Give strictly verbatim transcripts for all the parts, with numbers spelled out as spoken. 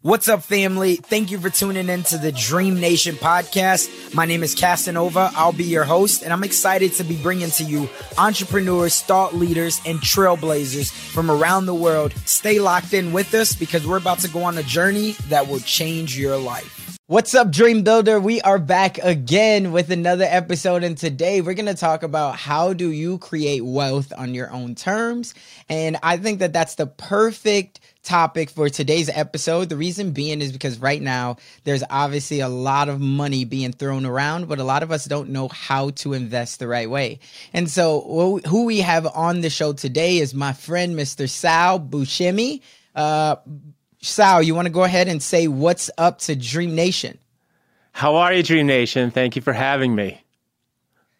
What's up, family? Thank you for tuning in to the Dream Nation podcast. My name is Castanova. I'll be your host, and I'm excited to be bringing to you entrepreneurs, thought leaders, and trailblazers from around the world. Stay locked in with us because we're about to go on a journey that will change your life. What's up, Dream Builder? We are back again with another episode, and today we're going to talk about how do you create wealth on your own terms, and I think that that's the perfect topic for today's episode. The reason being is because right now there's obviously a lot of money being thrown around, but a lot of us don't know how to invest the right way. And so who we have on the show today is my friend, Mister Sal Buscemi. Uh, Sal, you want to go ahead and say what's up to Dream Nation? How are you, Dream Nation? Thank you for having me.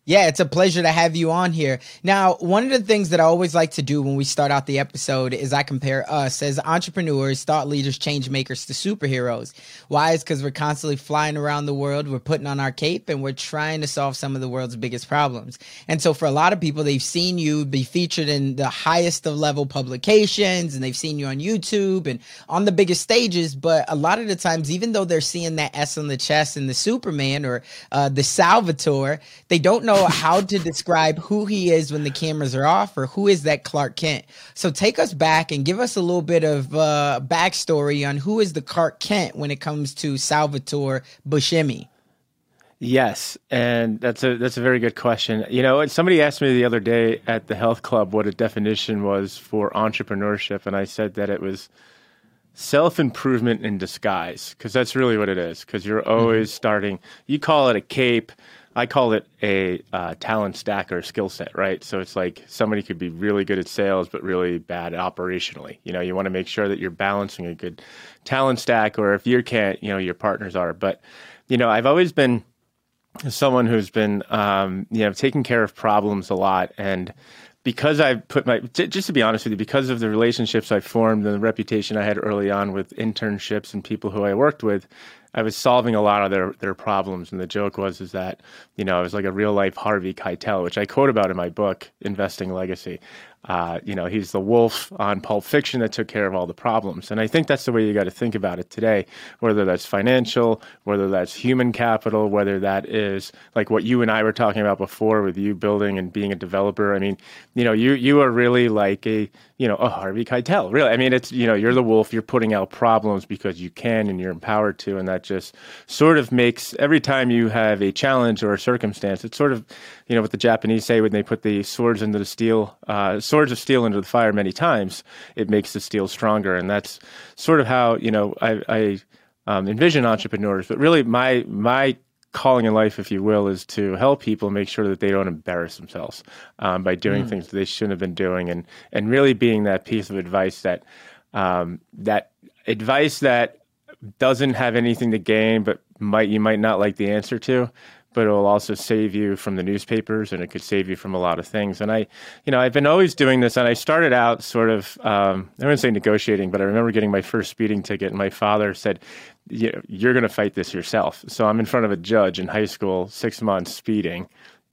Yeah, it's a pleasure to have you on here. Now, one of the things that I always like to do when we start out the episode is I compare us as entrepreneurs, thought leaders, change makers to superheroes. Why? It's because we're constantly flying around the world, we're putting on our cape, and we're trying to solve some of the world's biggest problems. And so for a lot of people, they've seen you be featured in the highest of level publications, and they've seen you on YouTube and on the biggest stages. But a lot of the times, even though they're seeing that S on the chest and the Superman or uh, the Salvatore, they don't know how to describe who he is when the cameras are off, or who is that Clark Kent. So take us back and give us a little bit of uh, backstory on who is the Clark Kent when it comes to Salvatore Buscemi. Yes, and that's a that's a very good question. You know, and somebody asked me the other day at the health club what a definition was for entrepreneurship, and I said that it was self-improvement in disguise, because that's really what it is, because you're always mm-hmm. starting. You call it a cape. I call it a uh, talent stack or skill set, right? So it's like somebody could be really good at sales, but really bad operationally. You know, you want to make sure that you're balancing a good talent stack, or if you can't, you know, your partners are. But, you know, I've always been someone who's been, um, you know, taking care of problems a lot. And because I put my, t- just to be honest with you, because of the relationships I formed and the reputation I had early on with internships and people who I worked with, I was solving a lot of their, their problems. And the joke was is that, you know, I was like a real-life Harvey Keitel, which I quote about in my book, Investing Legacy. Uh, you know, he's the wolf on Pulp Fiction that took care of all the problems. And I think that's the way you got to think about it today, whether that's financial, whether that's human capital, whether that is like what you and I were talking about before with you building and being a developer. I mean, you know, you you are really like a, you know, a Harvey Keitel, really. I mean, it's, you know, you're the wolf, you're putting out problems because you can and you're empowered to. And that just sort of makes every time you have a challenge or a circumstance, it's sort of, you know, what the Japanese say when they put the swords into the steel, uh, swords of steel into the fire many times, it makes the steel stronger. And that's sort of how, you know, I, I um, envision entrepreneurs. But really my my calling in life, if you will, is to help people make sure that they don't embarrass themselves um, by doing mm. things that they shouldn't have been doing, and and really being that piece of advice that um, that advice that doesn't have anything to gain, but might you might not like the answer to. But it will also save you from the newspapers, and it could save you from a lot of things. And I, you know, I've been always doing this, and I started out sort of, um, I wouldn't say negotiating, but I remember getting my first speeding ticket, and my father said, you're going to fight this yourself. So I'm in front of a judge in high school, six months speeding.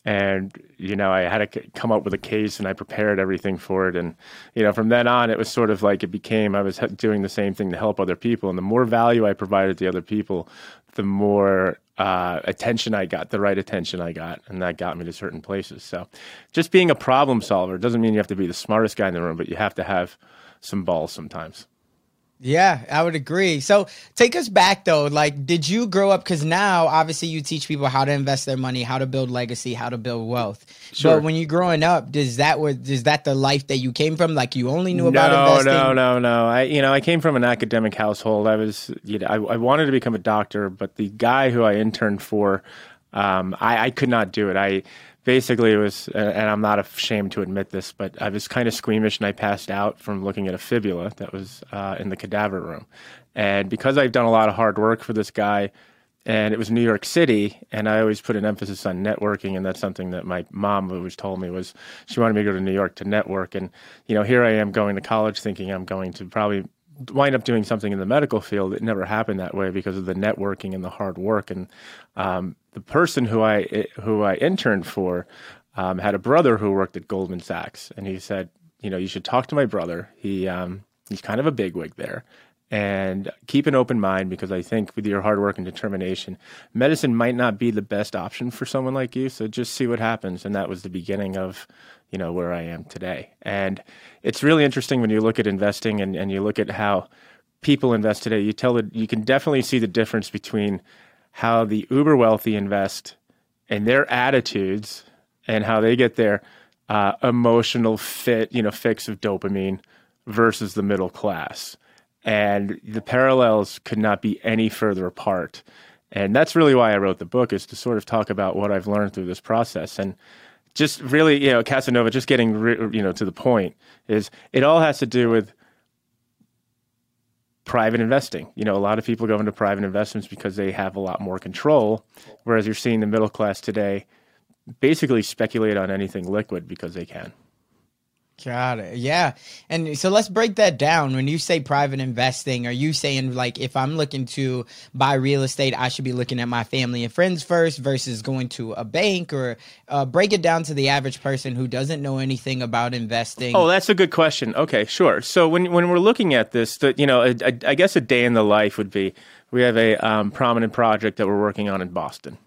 And, you know, I had to come up with a case and I prepared everything for it. And, you know, from then on, it was sort of like it became, I was doing the same thing to help other people. And the more value I provided to other people, the more uh, attention I got, the right attention I got. And that got me to certain places. So just being a problem solver doesn't mean you have to be the smartest guy in the room, but you have to have some balls sometimes. Yeah, I would agree. So take us back, though. Like, did you grow up? Because now, obviously, you teach people how to invest their money, how to build legacy, how to build wealth. Sure. But when you're growing up, does that was is that the life that you came from? Like, you only knew about no, investing? No, no, no, no. I, you know, I came from an academic household. I was, you know, I, I wanted to become a doctor, but the guy who I interned for, um, I, I could not do it. I basically it was, and I'm not ashamed to admit this, but I was kind of squeamish and I passed out from looking at a fibula that was uh, in the cadaver room. And because I've done a lot of hard work for this guy, and it was New York City, and I always put an emphasis on networking, and that's something that my mom always told me was she wanted me to go to New York to network. And, you know, here I am going to college thinking I'm going to probably wind up doing something in the medical field. It never happened that way because of the networking and the hard work. And um, the person who I who I interned for um, had a brother who worked at Goldman Sachs, and he said, you know, you should talk to my brother. He um, he's kind of a bigwig there, and keep an open mind because I think with your hard work and determination, medicine might not be the best option for someone like you. So just see what happens. And that was the beginning of, you know, where I am today. And it's really interesting when you look at investing and, and you look at how people invest today, you tell it, you can definitely see the difference between how the uber wealthy invest and their attitudes and how they get their uh, emotional fit, you know, fix of dopamine versus the middle class. And the parallels could not be any further apart. And that's really why I wrote the book, is to sort of talk about what I've learned through this process. And just really, you know, Casanova, just getting, you know, to the point is it all has to do with private investing. You know, a lot of people go into private investments because they have a lot more control, whereas you're seeing the middle class today basically speculate on anything liquid because they can. Got it. Yeah. And so let's break that down. When you say private investing, are you saying like, if I'm looking to buy real estate, I should be looking at my family and friends first versus going to a bank? Or uh, break it down to the average person who doesn't know anything about investing? Oh, that's a good question. Okay, sure. So when when we're looking at this, that, you know, a, a, I guess a day in the life would be, we have a um, prominent project that we're working on in Boston.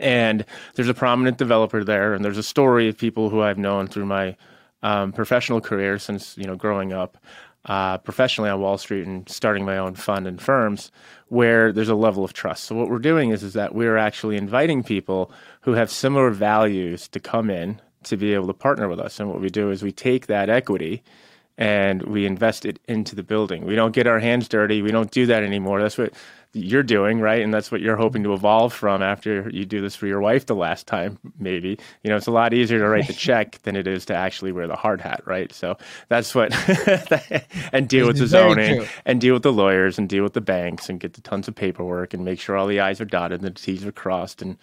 And there's a prominent developer there, and there's a story of people who I've known through my Um, professional career since, you know, growing up uh, professionally on Wall Street and starting my own fund and firms, where there's a level of trust. So what we're doing is, is that we're actually inviting people who have similar values to come in to be able to partner with us. And what we do is we take that equity and we invest it into the building. We don't get our hands dirty. We don't do that anymore. That's what you're doing, right? And that's what you're hoping to evolve from after you do this for your wife the last time, maybe. You know, it's a lot easier to write the check than it is to actually wear the hard hat, right? So that's what, and deal with the zoning and deal with the lawyers and deal with the banks and get the tons of paperwork and make sure all the I's are dotted and the T's are crossed. And,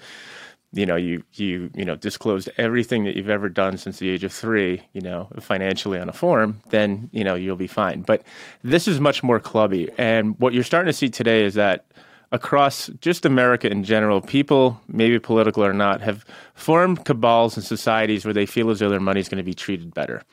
you know, you, you, you know, disclosed everything that you've ever done since the age of three, you know, financially on a form, then, you know, you'll be fine. But this is much more clubby. And what you're starting to see today is that across just America in general, people, maybe political or not, have formed cabals and societies where they feel as though their money is going to be treated better.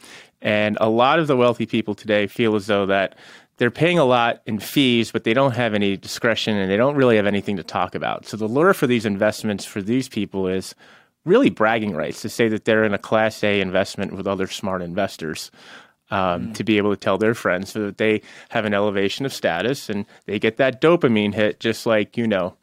And a lot of the wealthy people today feel as though that they're paying a lot in fees, but they don't have any discretion and they don't really have anything to talk about. So the lure for these investments for these people is really bragging rights, to say that they're in a Class A investment with other smart investors, um, mm. to be able to tell their friends so that they have an elevation of status and they get that dopamine hit, just like, you know,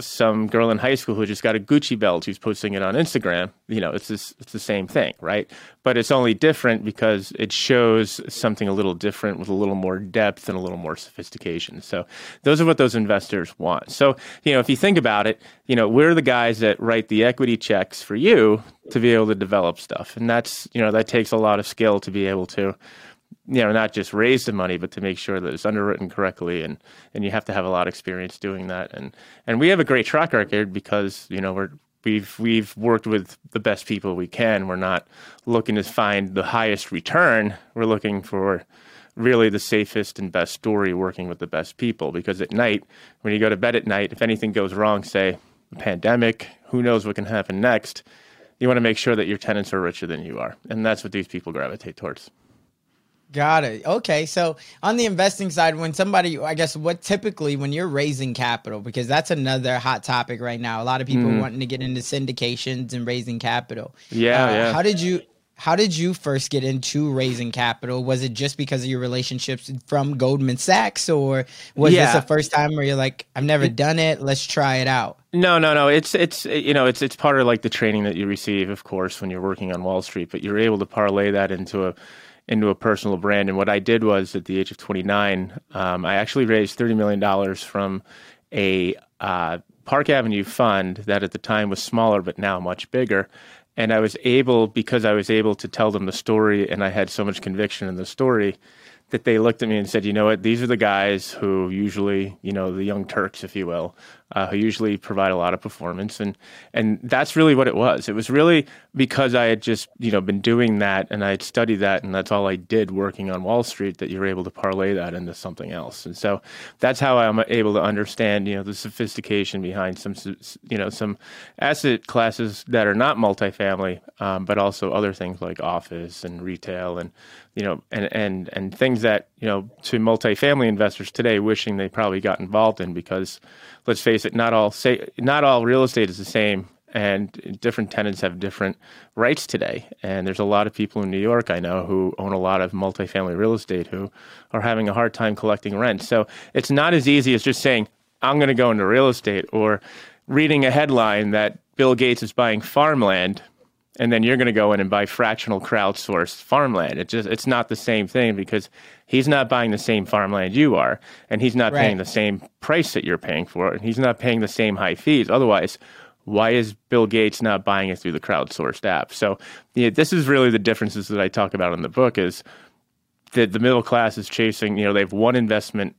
some girl in high school who just got a Gucci belt, who's posting it on Instagram. You know, it's this, it's the same thing, right? But it's only different because it shows something a little different with a little more depth and a little more sophistication. So those are what those investors want. So, you know, if you think about it, you know, we're the guys that write the equity checks for you to be able to develop stuff. And that's, you know, that takes a lot of skill to be able to, you know, not just raise the money, but to make sure that it's underwritten correctly. And, and you have to have a lot of experience doing that. And, and we have a great track record because, you know, we're, we've, we've worked with the best people we can. We're not looking to find the highest return. We're looking for really the safest and best story, working with the best people, because at night, when you go to bed at night, if anything goes wrong, say, a pandemic, who knows what can happen next. You want to make sure that your tenants are richer than you are. And that's what these people gravitate towards. Got it. Okay. So on the investing side, when somebody, I guess what typically when you're raising capital, because that's another hot topic right now, a lot of people mm. wanting to get into syndications and raising capital. Yeah, uh, yeah. How did you, how did you first get into raising capital? Was it just because of your relationships from Goldman Sachs, or was yeah. this the first time where you're like, I've never done it. Let's try it out. No, no, no. It's, it's, you know, it's, it's part of like the training that you receive, of course, when you're working on Wall Street, but you're able to parlay that into a, into a personal brand. And what I did was at the age of twenty-nine, um, I actually raised thirty million dollars from a uh, Park Avenue fund that at the time was smaller, but now much bigger. And I was able, because I was able to tell them the story, and I had so much conviction in the story, that they looked at me and said, you know what, these are the guys who usually, you know, the young Turks, if you will, uh, who usually provide a lot of performance. And and that's really what it was. It was really because I had just, you know, been doing that, and I had studied that, and that's all I did working on Wall Street, that you're able to parlay that into something else. And so that's how I'm able to understand, you know, the sophistication behind some, you know, some asset classes that are not multifamily, um, but also other things like office and retail and, you know, and, and, and things that, you know, to multifamily investors today wishing they probably got involved in, because let's face it, not all say not all real estate is the same, and different tenants have different rights today. And there's a lot of people in New York I know who own a lot of multifamily real estate who are having a hard time collecting rent. So it's not as easy as just saying, I'm going to go into real estate, or reading a headline that Bill Gates is buying farmland, and then you're going to go in and buy fractional crowdsourced farmland. It just, it's not the same thing, because he's not buying the same farmland you are, and he's not right. paying the same price that you're paying for it, and he's not paying the same high fees. Otherwise, why is Bill Gates not buying it through the crowdsourced app? So yeah, this is really the differences that I talk about in the book, is that the middle class is chasing, you know, they have one investment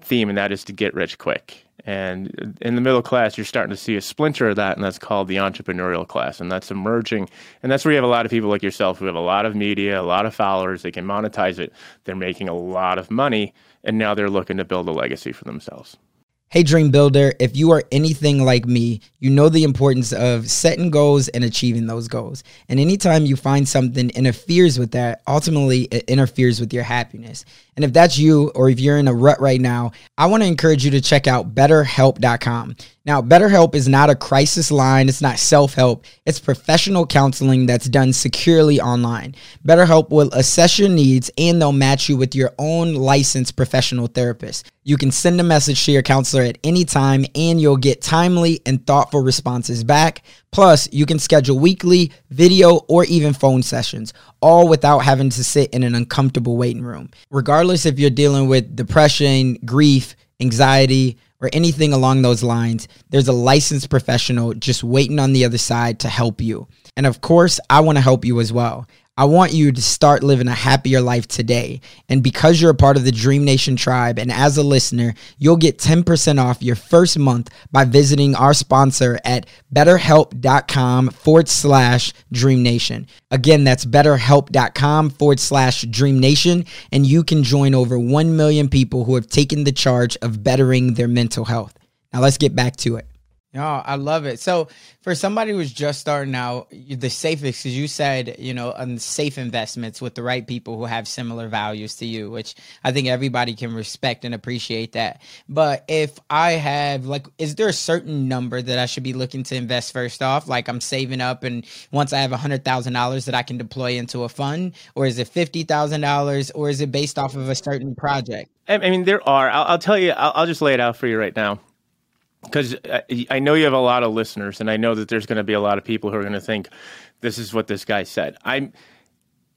theme, and that is to get rich quick. And in the middle class, you're starting to see a splinter of that, and that's called the entrepreneurial class, and that's emerging. And that's where you have a lot of people like yourself who have a lot of media, a lot of followers. They can monetize it. They're making a lot of money, and now they're looking to build a legacy for themselves. Hey, Dream Builder, if you are anything like me, you know the importance of setting goals and achieving those goals. And anytime you find something interferes with that, ultimately it interferes with your happiness. And if that's you, or if you're in a rut right now, I want to encourage you to check out better help dot com. Now, BetterHelp is not a crisis line. It's not self-help. It's professional counseling that's done securely online. BetterHelp will assess your needs, and they'll match you with your own licensed professional therapist. You can send a message to your counselor at any time, and you'll get timely and thoughtful responses back. Plus, you can schedule weekly, video, or even phone sessions, all without having to sit in an uncomfortable waiting room. Regardless if you're dealing with depression, grief, anxiety, or anything along those lines, there's a licensed professional just waiting on the other side to help you. And of course, I want to help you as well. I want you to start living a happier life today. And because you're a part of the Dream Nation tribe, and as a listener, you'll get ten percent off your first month by visiting our sponsor at betterhelp.com forward slash Dream Nation. Again, that's betterhelp.com forward slash Dream Nation. And you can join over one million people who have taken the charge of bettering their mental health. Now let's get back to it. Oh, I love it. So for somebody who's just starting out, the safest, because you said, you know, on safe investments with the right people who have similar values to you, which I think everybody can respect and appreciate that. But if I have, like, is there a certain number that I should be looking to invest first off? Like, I'm saving up, and once I have one hundred thousand dollars that I can deploy into a fund, or is it fifty thousand dollars, or is it based off of a certain project? I mean, there are, I'll, I'll tell you, I'll, I'll just lay it out for you right now. Because I know you have a lot of listeners, and I know that there's going to be a lot of people who are going to think, this is what this guy said. I'm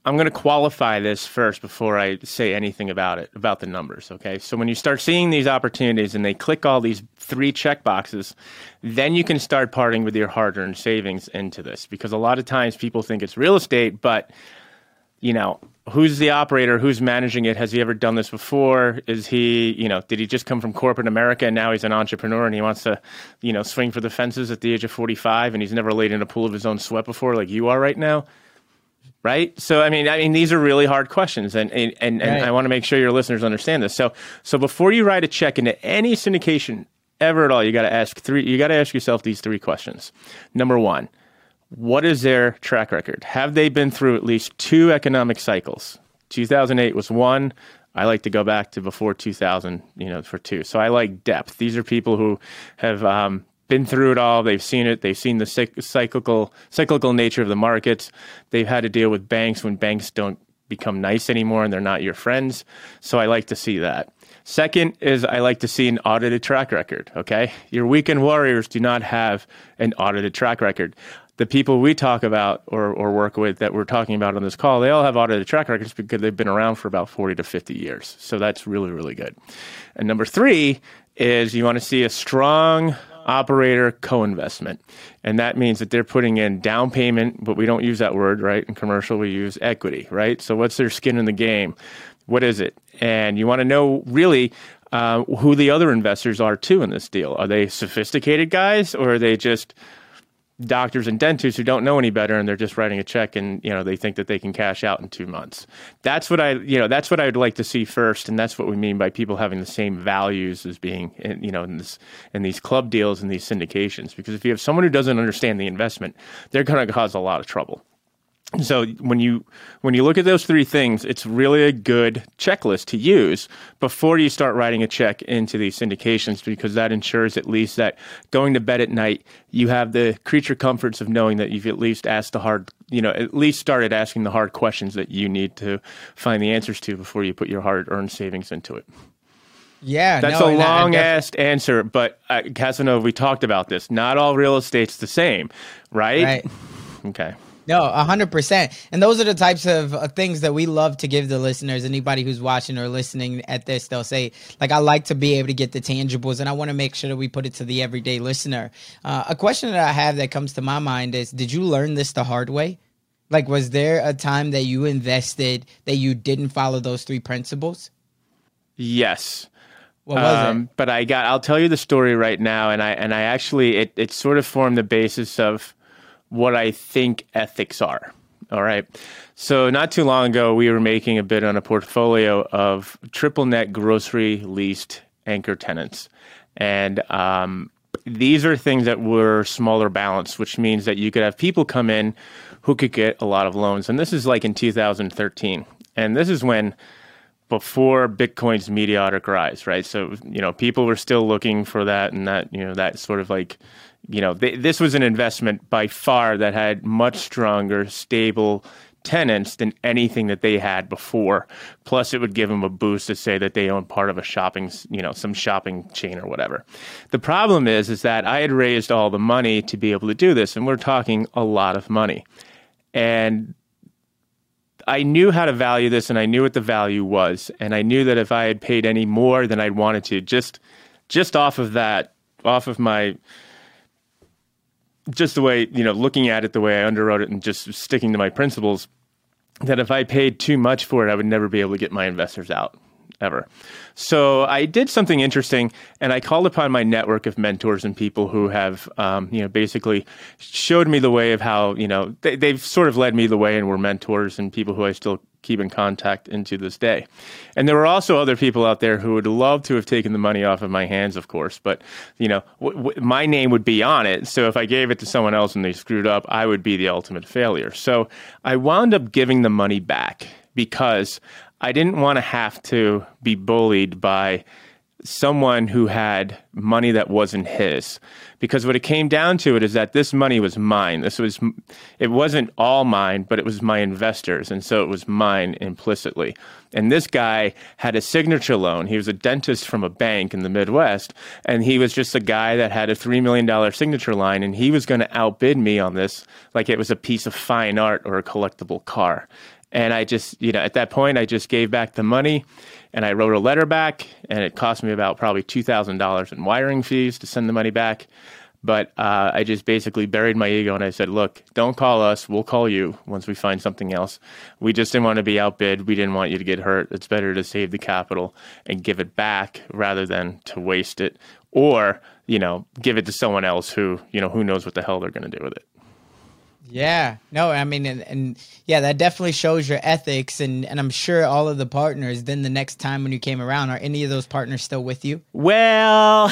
I'm going to qualify this first before I say anything about it, about the numbers, okay? So when you start seeing these opportunities and they click all these three check boxes, then you can start parting with your hard-earned savings into this. Because a lot of times people think it's real estate, but, you know, who's the operator? Who's managing it? Has he ever done this before? Is he, you know, did he just come from corporate America and now he's an entrepreneur and he wants to, you know, swing for the fences at the age of forty-five and he's never laid in a pool of his own sweat before like you are right now? Right? So, I mean, I mean, these are really hard questions, and and, and, right. and I want to make sure your listeners understand this. So, so before you write a check into any syndication ever at all, you got to ask three, you got to ask yourself these three questions. Number one, what is their track record? Have they been through at least two economic cycles? two thousand eight was one. I like to go back to before two thousand, you know, for two. So I like depth. These are people who have um, been through it all. They've seen it. They've seen the cyclical cyclical nature of the markets. They've had to deal with banks when banks don't become nice anymore and they're not your friends. So I like to see that. Second is I like to see an audited track record, okay? Your weekend warriors do not have an audited track record. The people we talk about or, or work with that we're talking about on this call, they all have audited track records because they've been around for about forty to fifty years. So that's really, really good. And number three is you want to see a strong operator co-investment. And that means that they're putting in down payment, but we don't use that word, right? In commercial, we use equity, right? So what's their skin in the game? What is it? And you want to know really uh, who the other investors are too in this deal. Are they sophisticated guys or are they just doctors and dentists who don't know any better and they're just writing a check and, you know, they think that they can cash out in two months. That's what I, you know, that's what I would like to see first. And that's what we mean by people having the same values as being, in, you know, in this, in these club deals and these syndications, because if you have someone who doesn't understand the investment, they're going to cause a lot of trouble. So when you when you look at those three things, it's really a good checklist to use before you start writing a check into these syndications, because that ensures at least that going to bed at night, you have the creature comforts of knowing that you've at least asked the hard, you know, at least started asking the hard questions that you need to find the answers to before you put your hard-earned savings into it. Yeah, that's no, a long-ass answer, but uh, Casanova, we talked about this. Not all real estate's the same, right? Right. Okay. No, one hundred percent. And those are the types of uh, things that we love to give the listeners. Anybody who's watching or listening at this, they'll say, like, I like to be able to get the tangibles, and I want to make sure that we put it to the everyday listener. Uh, a question that I have that comes to my mind is, did you learn this the hard way? Like, was there a time that you invested that you didn't follow those three principles? Yes. What was um, it? But I got, I'll tell you the story right now. And I, and I actually, it, it sort of formed the basis of what I think ethics are. All right. So not too long ago, we were making a bid on a portfolio of triple net grocery leased anchor tenants. And um, these are things that were smaller balance, which means that you could have people come in who could get a lot of loans. And this is like in two thousand thirteen. And this is when before Bitcoin's meteoric rise, right? So, you know, people were still looking for that and that, you know, that sort of like, you know, th- this was an investment by far that had much stronger, stable tenants than anything that they had before. Plus, it would give them a boost to say that they own part of a shopping, you know, some shopping chain or whatever. The problem is, is that I had raised all the money to be able to do this, and we're talking a lot of money. And I knew how to value this, and I knew what the value was. And I knew that if I had paid any more than I'd wanted to, just, just off of that, off of my... just the way, you know, looking at it the way I underwrote it and just sticking to my principles, that if I paid too much for it, I would never be able to get my investors out, ever. So I did something interesting, and I called upon my network of mentors and people who have, um, you know, basically showed me the way of how, you know, they, they've sort of led me the way and were mentors and people who I still keep in contact into this day. And there were also other people out there who would love to have taken the money off of my hands, of course, but, you know, w- w- my name would be on it. So if I gave it to someone else and they screwed up, I would be the ultimate failure. So I wound up giving the money back because I didn't want to have to be bullied by someone who had money that wasn't his, because what it came down to it is that this money was mine. This was, it wasn't all mine, but it was my investors. And so it was mine implicitly. And this guy had a signature loan. He was a dentist from a bank in the Midwest. And he was just a guy that had a three million dollars signature line. And he was going to outbid me on this like it was a piece of fine art or a collectible car. And I just, you know, at that point, I just gave back the money and I wrote a letter back, and it cost me about probably two thousand dollars in wiring fees to send the money back. But uh, I just basically buried my ego and I said, look, don't call us. We'll call you once we find something else. We just didn't want to be outbid. We didn't want you to get hurt. It's better to save the capital and give it back rather than to waste it or, you know, give it to someone else who, you know, who knows what the hell they're going to do with it. Yeah, no, I mean, and, and yeah, that definitely shows your ethics. And, and I'm sure all of the partners, then the next time when you came around, are any of those partners still with you? Well,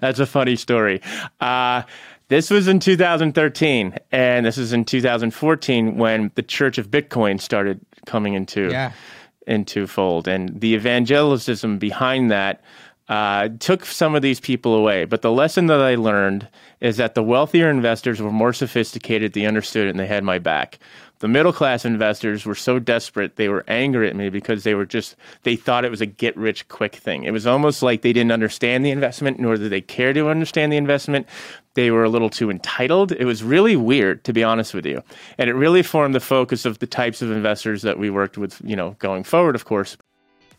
that's a funny story. Uh, this was in two thousand thirteen, and this is in two thousand fourteen when the Church of Bitcoin started coming into, yeah. into fold. And the evangelicalism behind that Uh, took some of these people away. But the lesson that I learned is that the wealthier investors were more sophisticated, they understood it, and they had my back. The middle-class investors were so desperate, they were angry at me because they were just, they thought it was a get-rich-quick thing. It was almost like they didn't understand the investment, nor did they care to understand the investment. They were a little too entitled. It was really weird, to be honest with you. And it really formed the focus of the types of investors that we worked with, you know, going forward, of course.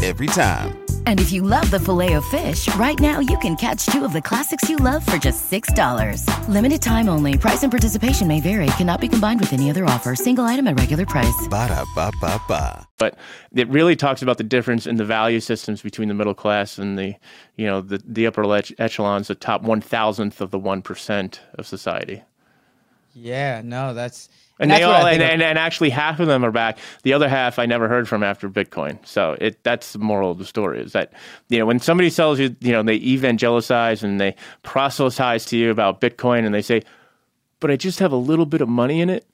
Every time. And if you love the Filet-O-Fish, right now you can catch two of the classics you love for just six dollars. Limited time only. Price and participation may vary. Cannot be combined with any other offer. Single item at regular price. Ba-da-ba-ba-ba. But it really talks about the difference in the value systems between the middle class and the, you know, the, the upper ech- echelons, the top one thousandth of the one percent of society. Yeah, no, that's and, and they all and, and, and actually half of them are back. The other half I never heard from after Bitcoin. So it that's the moral of the story is that, you know, when somebody tells you, you know, they evangelicize and they proselytize to you about Bitcoin and they say, but I just have a little bit of money in it.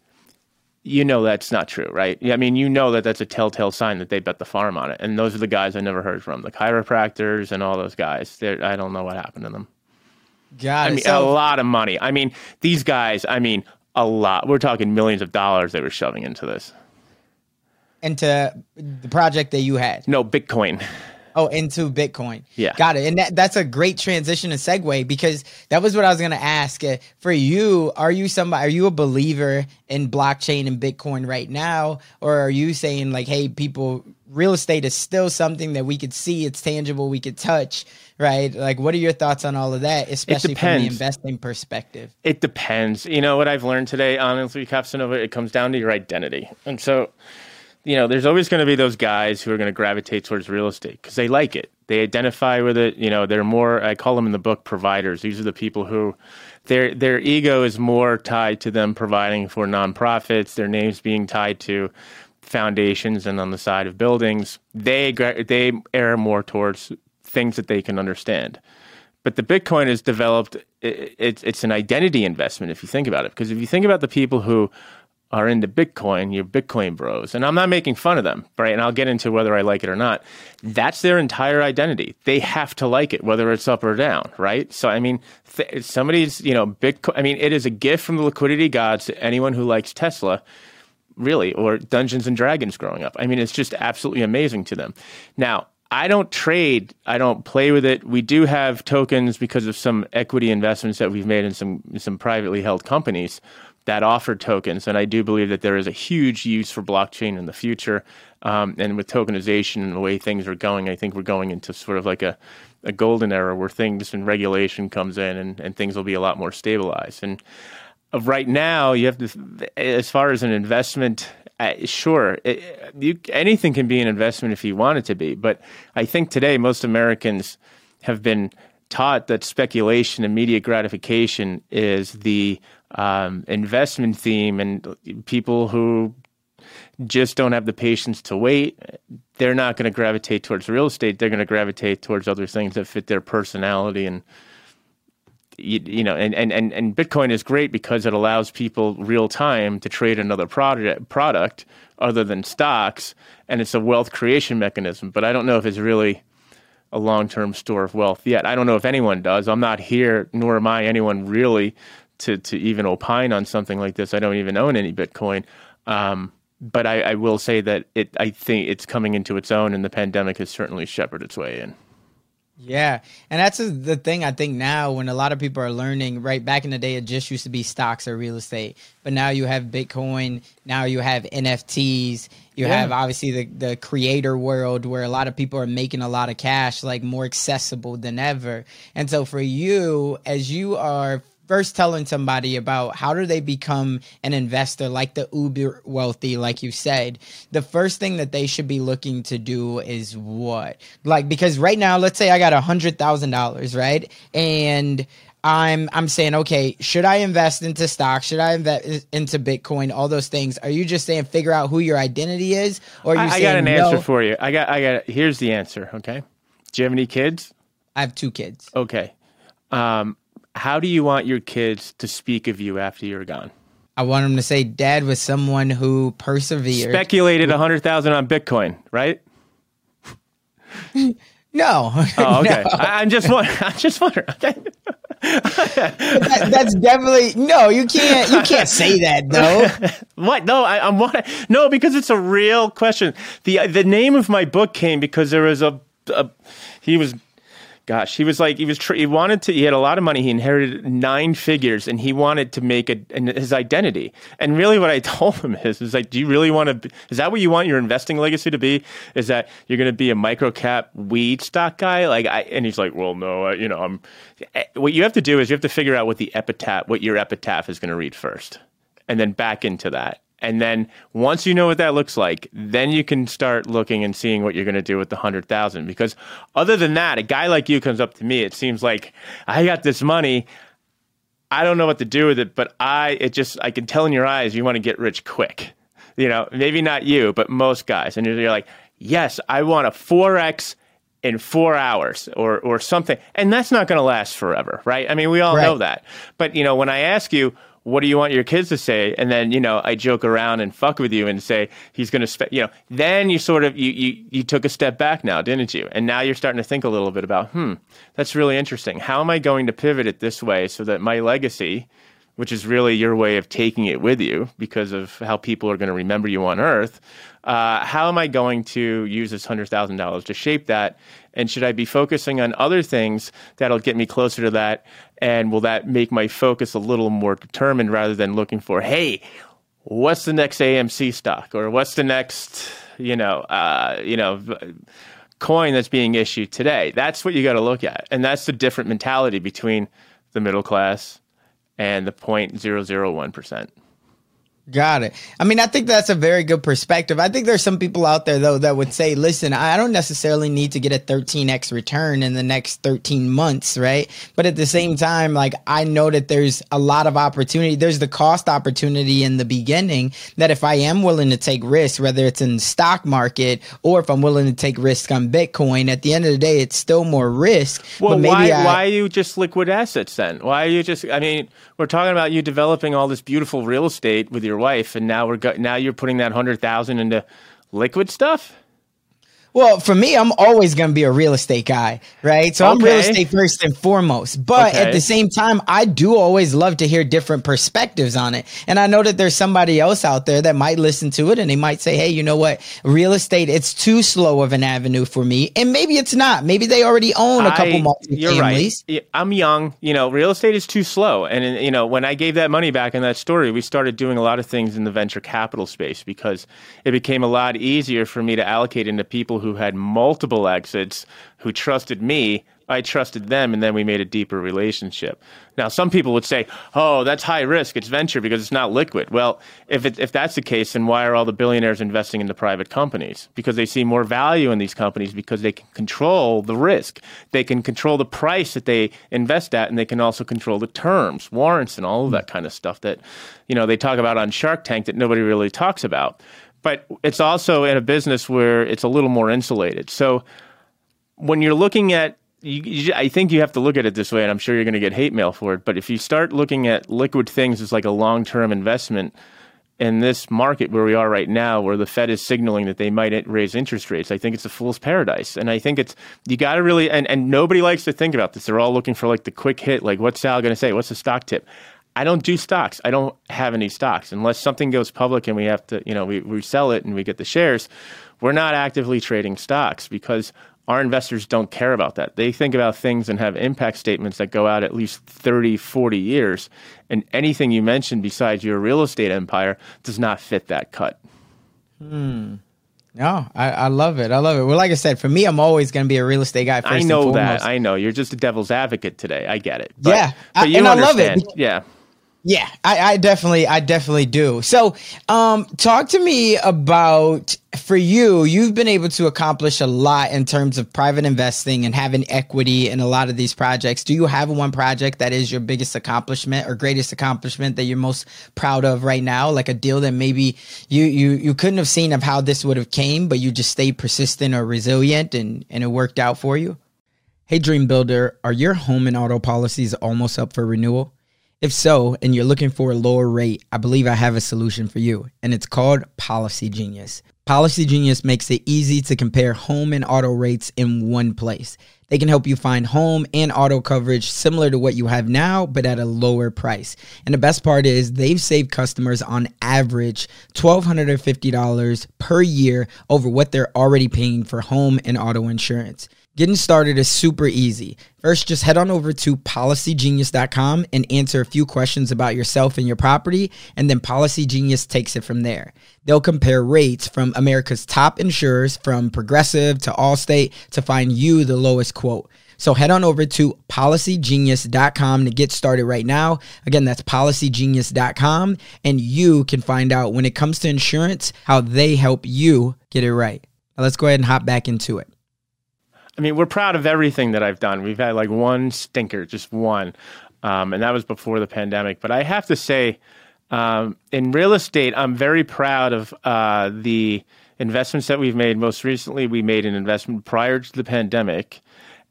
You know that's not true, right? I mean, you know that that's a telltale sign that they bet the farm on it. And those are the guys I never heard from, the chiropractors and all those guys. They're, I don't know what happened to them. Got it. I mean, so- a lot of money. I mean, these guys, I mean, a lot. We're talking millions of dollars they were shoving into this. Into the project that you had? No, Bitcoin. Oh, into Bitcoin. Yeah. Got it. And that, that's a great transition and segue because that was what I was going to ask. For you, are you somebody, are you a believer in blockchain and Bitcoin right now? Or are you saying like, hey, people, real estate is still something that we could see, it's tangible, we could touch, right? Like, what are your thoughts on all of that, especially from the investing perspective? It depends. You know, what I've learned today, honestly, Castanova, it comes down to your identity. And so, you know, there's always going to be those guys who are going to gravitate towards real estate because they like it. They identify with it. You know, they're more, I call them in the book, providers. These are the people who, their their ego is more tied to them providing for nonprofits, their names being tied to foundations and on the side of buildings. They they err more towards things that they can understand. But the Bitcoin is developed, it, it's, it's an identity investment if you think about it. Because if you think about the people who are into Bitcoin, your Bitcoin bros. And I'm not making fun of them, right? And I'll get into whether I like it or not. That's their entire identity. They have to like it, whether it's up or down, right? So, I mean, th- somebody's, you know, Bitcoin, I mean, it is a gift from the liquidity gods to anyone who likes Tesla, really, or Dungeons and Dragons growing up. I mean, it's just absolutely amazing to them. Now, I don't trade. I don't play with it. We do have tokens because of some equity investments that we've made in some some privately held companies that offer tokens. And I do believe that there is a huge use for blockchain in the future. Um, and with tokenization and the way things are going, I think we're going into sort of like a, a golden era where things and regulation comes in and, and things will be a lot more stabilized. And right now, you have to, as far as an investment, Uh, sure, it, you, anything can be an investment if you want it to be. But I think today most Americans have been taught that speculation, immediate gratification is the um, investment theme. And people who just don't have the patience to wait, they're not going to gravitate towards real estate. They're going to gravitate towards other things that fit their personality and You, you know, and, and, and Bitcoin is great because it allows people real time to trade another product product other than stocks, and it's a wealth creation mechanism. But I don't know if it's really a long-term store of wealth yet. I don't know if anyone does. I'm not here, nor am I anyone really to to even opine on something like this. I don't even own any Bitcoin. Um, but I, I will say that it. I think it's coming into its own, and the pandemic has certainly shepherded its way in. Yeah. And that's the thing I think now when a lot of people are learning, right? Back in the day, it just used to be stocks or real estate. But now you have Bitcoin. Now you have N F Ts. You yeah. have obviously the, the creator world where a lot of people are making a lot of cash, like more accessible than ever. And so for you, as you are first telling somebody about how do they become an investor, like the uber wealthy, like you said, the first thing that they should be looking to do is what? Like, because right now, let's say I got one hundred thousand dollars, right? And I'm I'm saying, okay, should I invest into stocks? Should I invest into Bitcoin? All those things. Are you just saying figure out who your identity is? Or are you I, saying I got an no? answer for you. I got I got here's the answer, okay? Do you have any kids? I have two kids. Okay. Um How do you want your kids to speak of you after you're gone? I want them to say, Dad was someone who persevered. Speculated one hundred thousand dollars on Bitcoin, right? No. Oh, okay. No. I, I'm just wondering. I'm just wondering. Okay. that, that's definitely, no, you can't, you can't say that, though. What? No, I, I'm, no, because it's a real question. The, the name of my book came because there was a, a he was... Gosh, he was like, he was, tr- he wanted to, he had a lot of money. He inherited nine figures and he wanted to make a, an, his identity. And really what I told him is, is like, do you really want to, is that what you want your investing legacy to be? Is that you're going to be a micro cap weed stock guy? Like I, and he's like, well, no, I, you know, I'm, what you have to do is you have to figure out what the epitaph, what your epitaph is going to read first and then back into that. And then once you know what that looks like, then you can start looking and seeing what you're going to do with the one hundred thousand dollars. Because other than that, a guy like you comes up to me, it seems like, I got this money. I don't know what to do with it, but I it just I can tell in your eyes you want to get rich quick. You know, maybe not you, but most guys. And you're like, yes, I want a four X in four hours or or something. And that's not going to last forever, right? I mean, we all right. know that. But, you know, when I ask you, what do you want your kids to say? And then, you know, I joke around and fuck with you and say, he's going to, spe-, you know, then you sort of, you, you, you took a step back now, didn't you? And now you're starting to think a little bit about, hmm, that's really interesting. How am I going to pivot it this way so that my legacy, which is really your way of taking it with you because of how people are going to remember you on earth, uh, how am I going to use this one hundred thousand dollars to shape that? And should I be focusing on other things that'll get me closer to that? And will that make my focus a little more determined rather than looking for, hey, what's the next A M C stock? Or what's the next, you know, uh, you know, coin that's being issued today? That's what you got to look at. And that's the different mentality between the middle class and the zero point zero zero one percent. Got it. I mean, I think that's a very good perspective. I think there's some people out there, though, that would say, listen, I don't necessarily need to get a thirteen X return in the next thirteen months, right? But at the same time, like, I know that there's a lot of opportunity. There's the cost opportunity in the beginning that if I am willing to take risks, whether it's in the stock market or if I'm willing to take risk on Bitcoin, at the end of the day, it's still more risk. Well, but maybe why, I, why are you just liquid assets then? Why are you just, I mean, we're talking about you developing all this beautiful real estate with your wife, and now we're go- now you're putting that hundred thousand into liquid stuff. Well, for me, I'm always going to be a real estate guy, right? So okay. I'm real estate first and foremost. But okay. at the same time, I do always love to hear different perspectives on it. And I know that there's somebody else out there that might listen to it and they might say, hey, you know what? Real estate, it's too slow of an avenue for me. And maybe it's not. Maybe they already own a couple multifamilies. You're right. I'm young. You know, real estate is too slow. And, you know, when I gave that money back in that story, we started doing a lot of things in the venture capital space because it became a lot easier for me to allocate into people who who had multiple exits, who trusted me, I trusted them, and then we made a deeper relationship. Now, some people would say, oh, that's high risk, it's venture because it's not liquid. Well, if it, if that's the case, then why are all the billionaires investing into private companies? Because they see more value in these companies because they can control the risk. They can control the price that they invest at, and they can also control the terms, warrants, and all of that kind of stuff that, you know, they talk about on Shark Tank that nobody really talks about. But it's also in a business where it's a little more insulated. So when you're looking at, you, you, I think you have to look at it this way, and I'm sure you're going to get hate mail for it. But if you start looking at liquid things as like a long-term investment, in this market where we are right now, where the Fed is signaling that they might raise interest rates, I think it's a fool's paradise. And I think it's, you got to really, and, and nobody likes to think about this. They're all looking for like the quick hit, like what's Sal going to say? What's the stock tip? I don't do stocks. I don't have any stocks unless something goes public and we have to, you know, we, we sell it and we get the shares. We're not actively trading stocks because our investors don't care about that. They think about things and have impact statements that go out at least thirty, forty years. And anything you mentioned besides your real estate empire does not fit that cut. Hmm. No, I, I love it. I love it. Well, like I said, for me, I'm always going to be a real estate guy first and foremost. I know that. I know. You're just a devil's advocate today. I get it. But, yeah. But you I, and understand. I love it. Yeah. Yeah, I, I definitely, I definitely do. So, um, talk to me about, for you, you've been able to accomplish a lot in terms of private investing and having equity in a lot of these projects. Do you have one project that is your biggest accomplishment or greatest accomplishment that you're most proud of right now? Like a deal that maybe you, you, you couldn't have seen of how this would have came, but you just stayed persistent or resilient and, and it worked out for you. Hey, Dream Builder, are your home and auto policies almost up for renewal? If so, and you're looking for a lower rate, I believe I have a solution for you, and it's called Policy Genius. Policy Genius makes it easy to compare home and auto rates in one place. They can help you find home and auto coverage similar to what you have now, but at a lower price. And the best part is they've saved customers on average one thousand two hundred fifty dollars per year over what they're already paying for home and auto insurance. Getting started is super easy. First, just head on over to policy genius dot com and answer a few questions about yourself and your property, and then Policy Genius takes it from there. They'll compare rates from America's top insurers, from Progressive to Allstate, to find you the lowest quote. So head on over to policy genius dot com to get started right now. Again, that's policy genius dot com, and you can find out when it comes to insurance, how they help you get it right. Now let's go ahead and hop back into it. I mean, we're proud of everything that I've done. We've had like one stinker, just one. Um, and that was before the pandemic. But I have to say, um, in real estate, I'm very proud of uh, the investments that we've made. Most recently, we made an investment prior to the pandemic.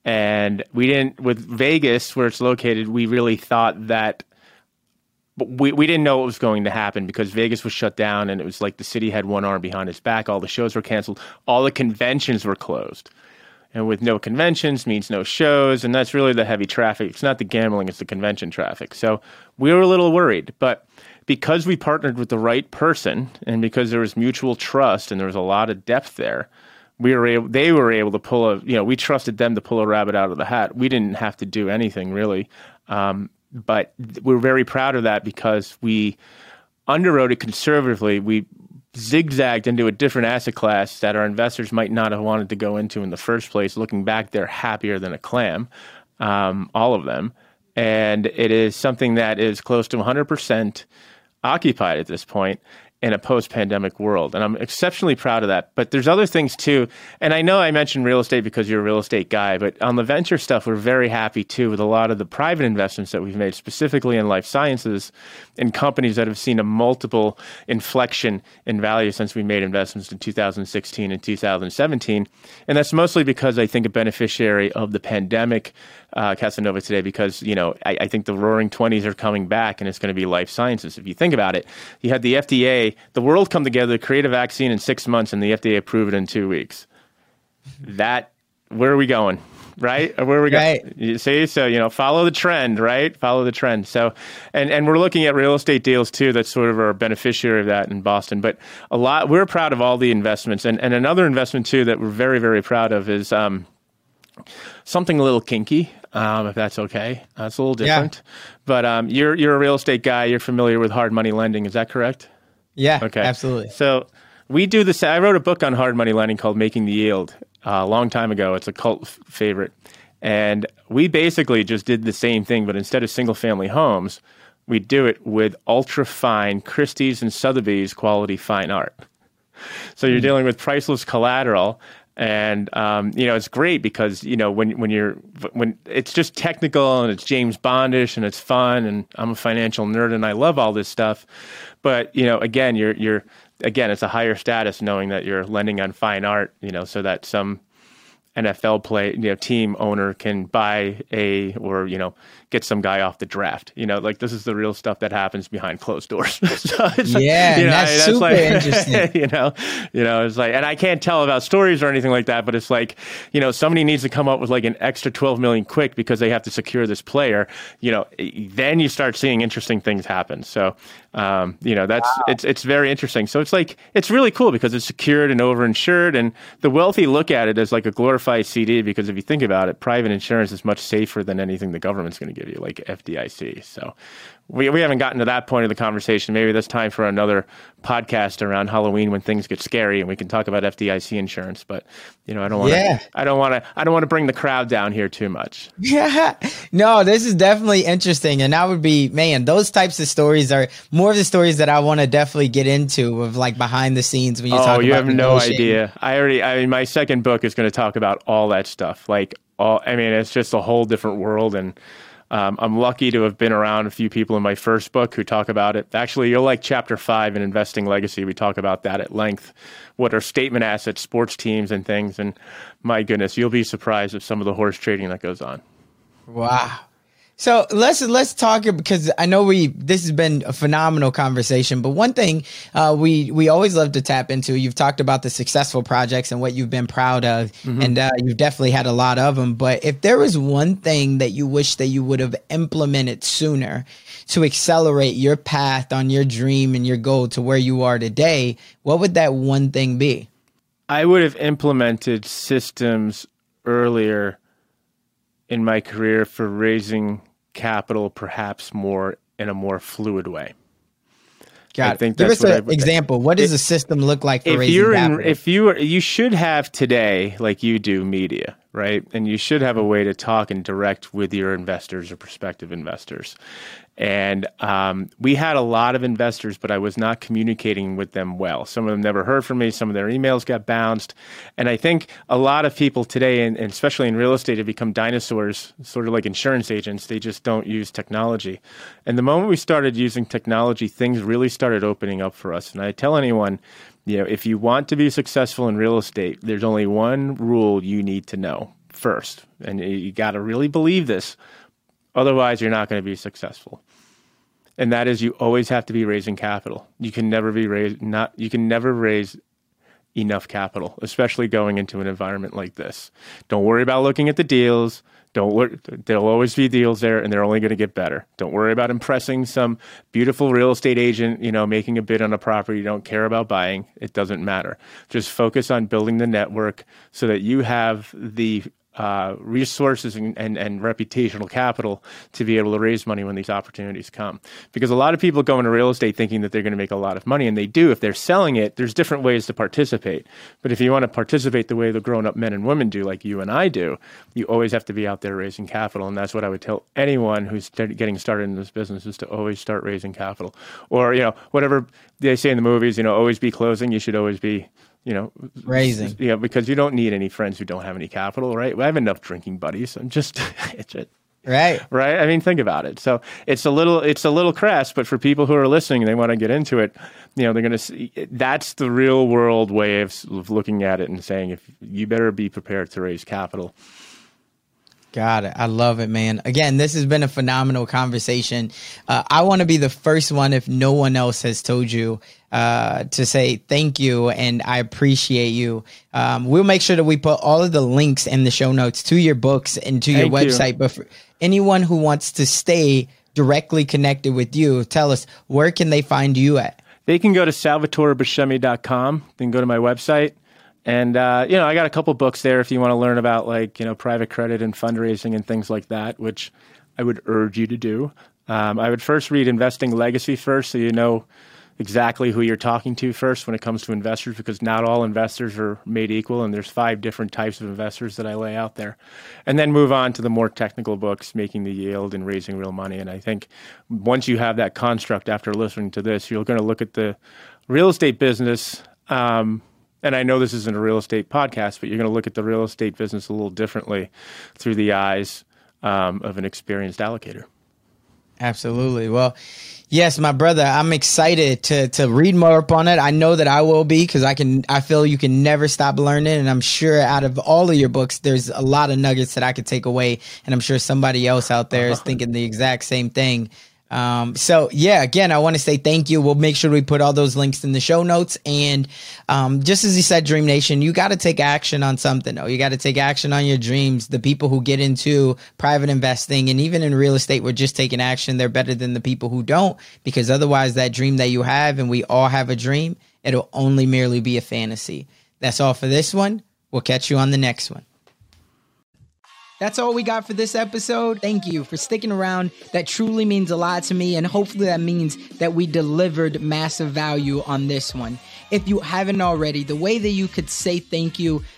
And we didn't, with Vegas, where it's located, we really thought that But we, we didn't know what was going to happen because Vegas was shut down and it was like the city had one arm behind its back. All the shows were canceled. All the conventions were closed. And with no conventions means no shows, and that's really the heavy traffic. It's not the gambling, it's the convention traffic. So we were a little worried, but because we partnered with the right person and because there was mutual trust and there was a lot of depth there, we were able, they were able to pull a, you know, we trusted them to pull a rabbit out of the hat. We didn't have to do anything really, um, but we're very proud of that because we underwrote it conservatively. We zigzagged into a different asset class that our investors might not have wanted to go into in the first place. Looking back, they're happier than a clam, um, all of them. And it is something that is close to one hundred percent occupied at this point in a post-pandemic world. And I'm exceptionally proud of that. But there's other things too. And I know I mentioned real estate because you're a real estate guy, but on the venture stuff, we're very happy too with a lot of the private investments that we've made, specifically in life sciences and companies that have seen a multiple inflection in value since we made investments in two thousand sixteen and two thousand seventeen. And that's mostly because I think a beneficiary of the pandemic, uh, Castanova today, because, you know, I, I think the roaring twenties are coming back and it's going to be life sciences. If you think about it, you had the F D A, the world come together, create a vaccine in six months, and the F D A approved it in two weeks. That, where are we going, right? Or where are we going? Right. You see, so you know, follow the trend, right? Follow the trend. So, and and we're looking at real estate deals too. That's sort of our beneficiary of that in Boston. But a lot, we're proud of all the investments, and and another investment too that we're very very proud of is um, something a little kinky. Um, if that's okay, that's uh, a little different. Yeah. But um, you're you're a real estate guy. You're familiar with hard money lending. Is that correct? Yeah, okay. Absolutely. So we do this. I wrote a book on hard money lending called Making the Yield uh, a long time ago. It's a cult f- favorite. And we basically just did the same thing, but instead of single family homes, we do it with ultra fine Christie's and Sotheby's quality fine art. So you're mm-hmm. dealing with priceless collateral. And, um, you know, it's great because, you know, when, when you're, when it's just technical and it's James Bondish and it's fun, and I'm a financial nerd and I love all this stuff. But, you know, again, you're, you're, again, it's a higher status knowing that you're lending on fine art, you know, so that some N F L play, you know, team owner can buy a, or, you know, get some guy off the draft. You know, like, this is the real stuff that happens behind closed doors. So it's yeah, like, you know, that's, that's super like, interesting. You know, you know, it's like, and I can't tell about stories or anything like that, but it's like, you know, somebody needs to come up with like an extra twelve million quick because they have to secure this player. You know, then you start seeing interesting things happen. So, um, you know, that's, wow. it's, it's very interesting. So it's like, it's really cool because it's secured and overinsured, and the wealthy look at it as like a glorified C D, because if you think about it, private insurance is much safer than anything the government's going to give you, like F D I C. So we, we haven't gotten to that point of the conversation. Maybe that's time for another podcast around Halloween when things get scary, and we can talk about F D I C insurance. But, you know, I don't want to, yeah. I don't want to, I don't want to bring the crowd down here too much. Yeah, no, this is definitely interesting. And I would be, man, those types of stories are more of the stories that I want to definitely get into, of like behind the scenes when you oh, talk you about. Oh, you have no bullshit. idea. I already, I mean, my second book is going to talk about all that stuff. Like, all, I mean, it's just a whole different world. And, Um, I'm lucky to have been around a few people in my first book who talk about it. Actually, you'll like chapter five in Investing Legacy. We talk about that at length, what are statement assets, sports teams and things. And my goodness, you'll be surprised at some of the horse trading that goes on. Wow. So let's let's talk, because I know we this has been a phenomenal conversation, but one thing uh, we we always love to tap into, you've talked about the successful projects and what you've been proud of, mm-hmm. and uh, you've definitely had a lot of them. But if there was one thing that you wish that you would have implemented sooner to accelerate your path on your dream and your goal to where you are today, what would that one thing be? I would have implemented systems earlier in my career for raising capital, perhaps more in a more fluid way. Got I think it. That's Give us an example. What does it, a system look like for if raising you're capital? In, if you are, you should have today, like you do, media, right? And you should have a way to talk and direct with your investors or prospective investors. And um, we had a lot of investors, but I was not communicating with them well. Some of them never heard from me. Some of their emails got bounced. And I think a lot of people today, and, and especially in real estate, have become dinosaurs, sort of like insurance agents. They just don't use technology. And the moment we started using technology, things really started opening up for us. And I tell anyone, you know, if you want to be successful in real estate, there's only one rule you need to know first. And you got to really believe this. Otherwise, you're not going to be successful. And that is, you always have to be raising capital. You can never be raise, not you can never raise enough capital, especially going into an environment like this. Don't worry about looking at the deals. Don't worry, there'll always be deals there, and they're only going to get better. Don't worry about impressing some beautiful real estate agent, you know, making a bid on a property you don't care about buying. It doesn't matter. Just focus on building the network so that you have the Uh, resources and, and, and reputational capital to be able to raise money when these opportunities come. Because a lot of people go into real estate thinking that they're going to make a lot of money, and they do. If they're selling it, there's different ways to participate. But if you want to participate the way the grown-up men and women do, like you and I do, you always have to be out there raising capital. And that's what I would tell anyone who's getting started in this business, is to always start raising capital. Or, you know, whatever they say in the movies, you know, always be closing. You should always be You know, raising. Yeah, because you don't need any friends who don't have any capital, right? I have enough drinking buddies. I'm just, it's it. Right. Right. I mean, think about it. So it's a little, it's a little crass, but for people who are listening and they want to get into it, you know, they're going to see, that's the real world way of, of looking at it and saying, if you better be prepared to raise capital. Got it. I love it, man. Again, this has been a phenomenal conversation. Uh, I want to be the first one, if no one else has told you, uh, to say thank you, and I appreciate you. Um, we'll make sure that we put all of the links in the show notes to your books and to your thank website. You. But for anyone who wants to stay directly connected with you, tell us, where can they find you at? They can go to salvatore buscemi dot com. They can go to my website. And, uh, you know, I got a couple books there if you want to learn about, like, you know, private credit and fundraising and things like that, which I would urge you to do. Um, I would first read Investing Legacy first, so you know exactly who you're talking to first when it comes to investors, because not all investors are made equal, and there's five different types of investors that I lay out there. And then move on to the more technical books, Making the Yield and Raising Real Money. And I think once you have that construct after listening to this, you're going to look at the real estate business, um, and I know this isn't a real estate podcast, but you're going to look at the real estate business a little differently through the eyes um, of an experienced allocator. Absolutely. Well, yes, my brother, I'm excited to to read more up on it. I know that I will be, because I can. I feel you can never stop learning, and I'm sure out of all of your books, there's a lot of nuggets that I could take away, and I'm sure somebody else out there is thinking the exact same thing. Um, so yeah, again, I want to say thank you. We'll make sure we put all those links in the show notes. And, um, just as you said, Dream Nation, you got to take action on something though. You got to take action on your dreams. The people who get into private investing and even in real estate, we're just taking action. They're better than the people who don't, because otherwise that dream that you have, and we all have a dream, it'll only merely be a fantasy. That's all for this one. We'll catch you on the next one. That's all we got for this episode. Thank you for sticking around. That truly means a lot to me, and hopefully that means that we delivered massive value on this one. If you haven't already, the way that you could say thank you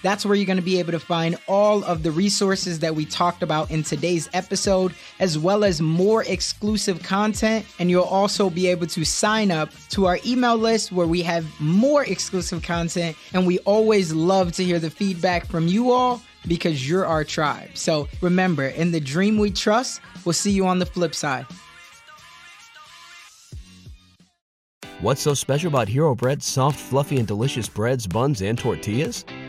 That's where you're going to be able to find all of the resources that we talked about in today's episode, as well as more exclusive content. And you'll also be able to sign up to our email list, where we have more exclusive content. And we always love to hear the feedback from you all, because you're our tribe. So remember, in the dream we trust. We'll see you on the flip side. What's so special about Hero Bread's soft, fluffy, and delicious breads, buns, and tortillas?